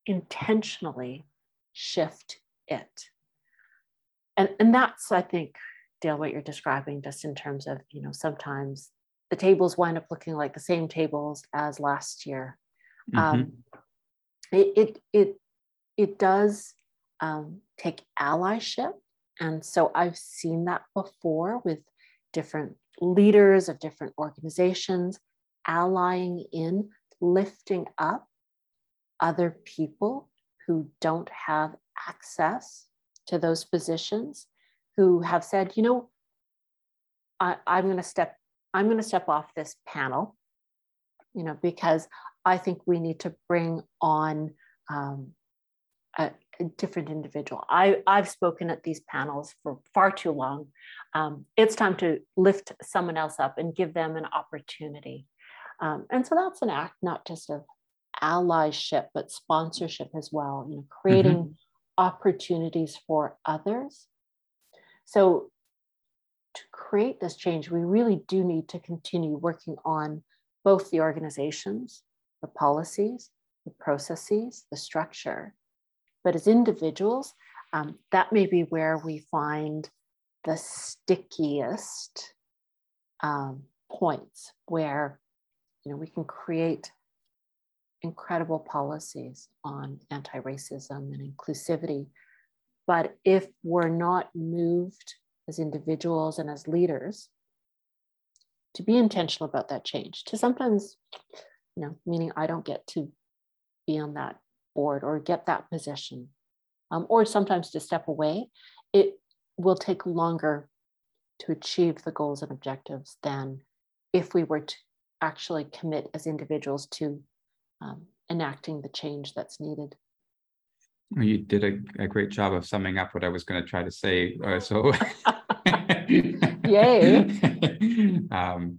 intentionally shift it. And that's, I think, Dale, what you're describing, just in terms of, you know, sometimes the tables wind up looking like the same tables as last year. It does take allyship, and so I've seen that before with different leaders of different organizations allying in, lifting up other people who don't have access to those physicians, who have said, you know, I'm going to step off this panel, you know, because I think we need to bring on a different individual. I've spoken at these panels for far too long. It's time to lift someone else up and give them an opportunity. And so that's an act, not just of allyship, but sponsorship as well, you know, creating opportunities for others. So to create this change, we really do need to continue working on both the organizations, the policies, the processes, the structure. But as individuals, that may be where we find the stickiest points where, you know, we can create incredible policies on anti-racism and inclusivity. But if we're not moved as individuals and as leaders to be intentional about that change, to sometimes, you know, meaning I don't get to be on that board or get that position, or sometimes to step away, it will take longer to achieve the goals and objectives than if we were to actually commit as individuals to enacting the change that's needed. You did a great job of summing up what I was going to try to say. So, yay!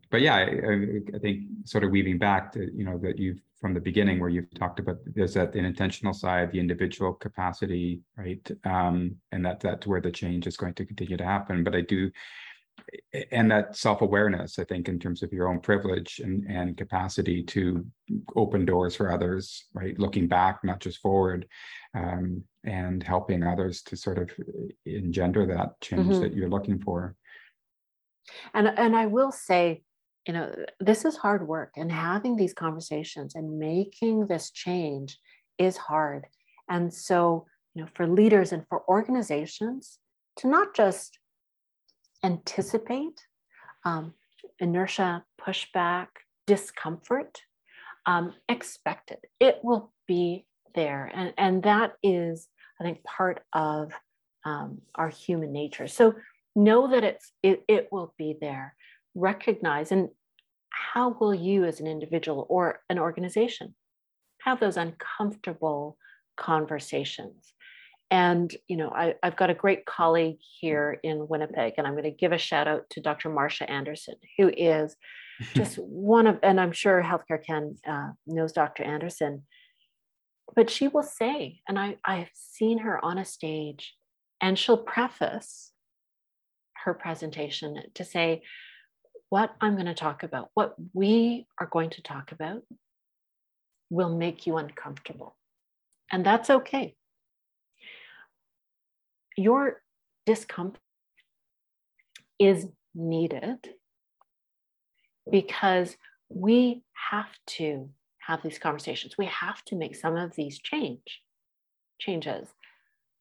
But yeah, I think sort of weaving back to, you know, that you've from the beginning where you've talked about there's that intentional side, the individual capacity, right, and that's where the change is going to continue to happen. But I do. And that self-awareness, I think, in terms of your own privilege and capacity to open doors for others, right? Looking back, not just forward, and helping others to sort of engender that change that you're looking for. And I will say, you know, this is hard work, and having these conversations and making this change is hard. And so, you know, for leaders and for organizations to not just anticipate inertia, pushback, discomfort, expect it. It will be there. And that is, I think, part of our human nature. So know that it will be there. Recognize, and how will you as an individual or an organization have those uncomfortable conversations? And, you know, I've got a great colleague here in Winnipeg, and I'm going to give a shout out to Dr. Marsha Anderson, who is just one of, and I'm sure HealthCareCAN knows Dr. Anderson, but she will say, and I've seen her on a stage, and she'll preface her presentation to say what I'm going to talk about, what we are going to talk about will make you uncomfortable. And that's okay. Your discomfort is needed because we have to have these conversations. We have to make some of these changes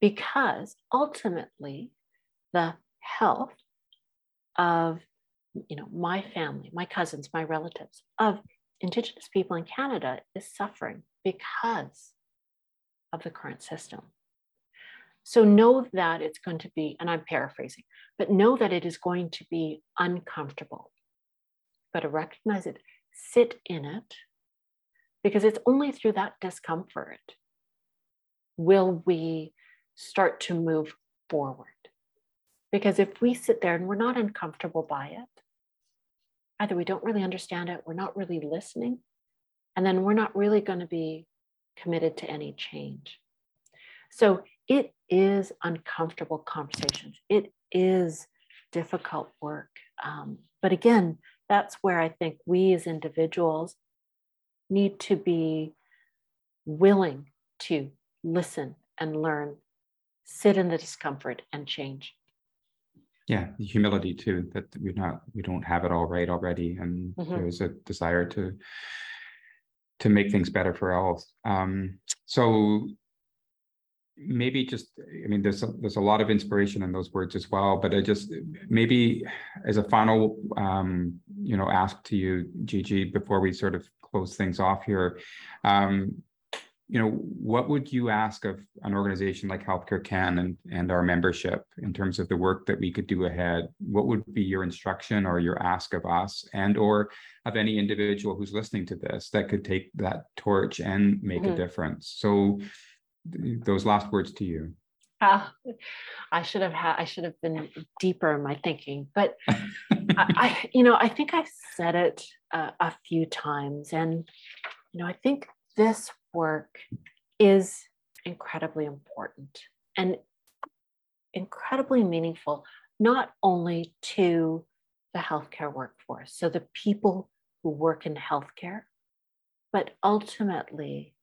because ultimately the health of, you know, my family, my cousins, my relatives, of Indigenous people in Canada is suffering because of the current system. So know that it's going to be, and I'm paraphrasing, but know that it is going to be uncomfortable, but to recognize it, sit in it, because it's only through that discomfort will we start to move forward. Because if we sit there and we're not uncomfortable by it, either we don't really understand it, we're not really listening, and then we're not really going to be committed to any change. So it is uncomfortable conversations. It is difficult work. But again, that's where I think we as individuals need to be willing to listen and learn, sit in the discomfort and change. Yeah, the humility too, that we don't have it all right already. And there's a desire to make things better for all. So maybe just, I mean, there's a lot of inspiration in those words as well, but I just, maybe as a final, you know, ask to you, Gigi, before we sort of close things off here, you know, what would you ask of an organization like HealthCareCAN and our membership in terms of the work that we could do ahead? What would be your instruction or your ask of us and or of any individual who's listening to this that could take that torch and make a difference? So those last words to you. I should have been deeper in my thinking, but I think I've said it a few times, and you know, I think this work is incredibly important and incredibly meaningful, not only to the healthcare workforce, so the people who work in healthcare, but ultimately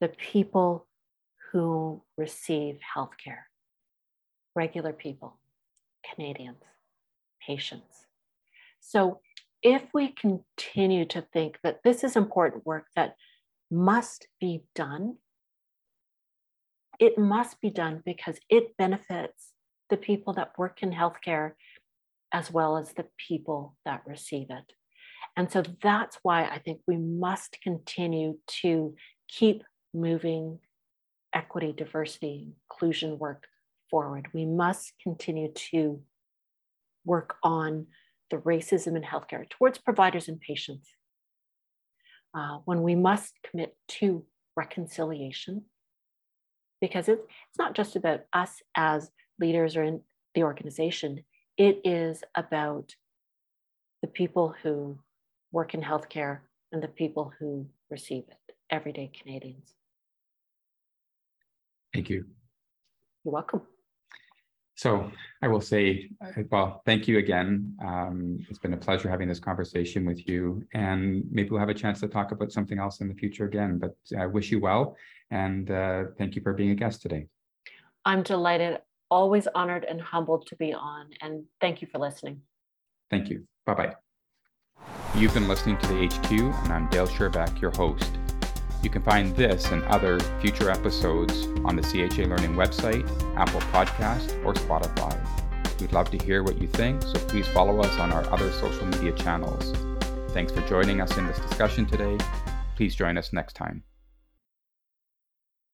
the people who receive healthcare, regular people, Canadians, patients. So if we continue to think that this is important work that must be done, it must be done because it benefits the people that work in healthcare as well as the people that receive it. And so that's why I think we must continue to keep moving equity, diversity, inclusion work forward. We must continue to work on the racism in healthcare towards providers and patients. When we must commit to reconciliation, because it's not just about us as leaders or in the organization, it is about the people who work in healthcare and the people who receive it, everyday Canadians. Thank you. You're welcome. So I will say, well, thank you again. It's been a pleasure having this conversation with you, and maybe we'll have a chance to talk about something else in the future again, but I wish you well, and thank you for being a guest today. I'm delighted, always honored and humbled to be on, and thank you for listening. Thank you. Bye-bye. You've been listening to The HQ, and I'm Dale Sherbeck, your host. You can find this and other future episodes on the CHA Learning website, Apple Podcasts, or Spotify. We'd love to hear what you think, so please follow us on our other social media channels. Thanks for joining us in this discussion today. Please join us next time.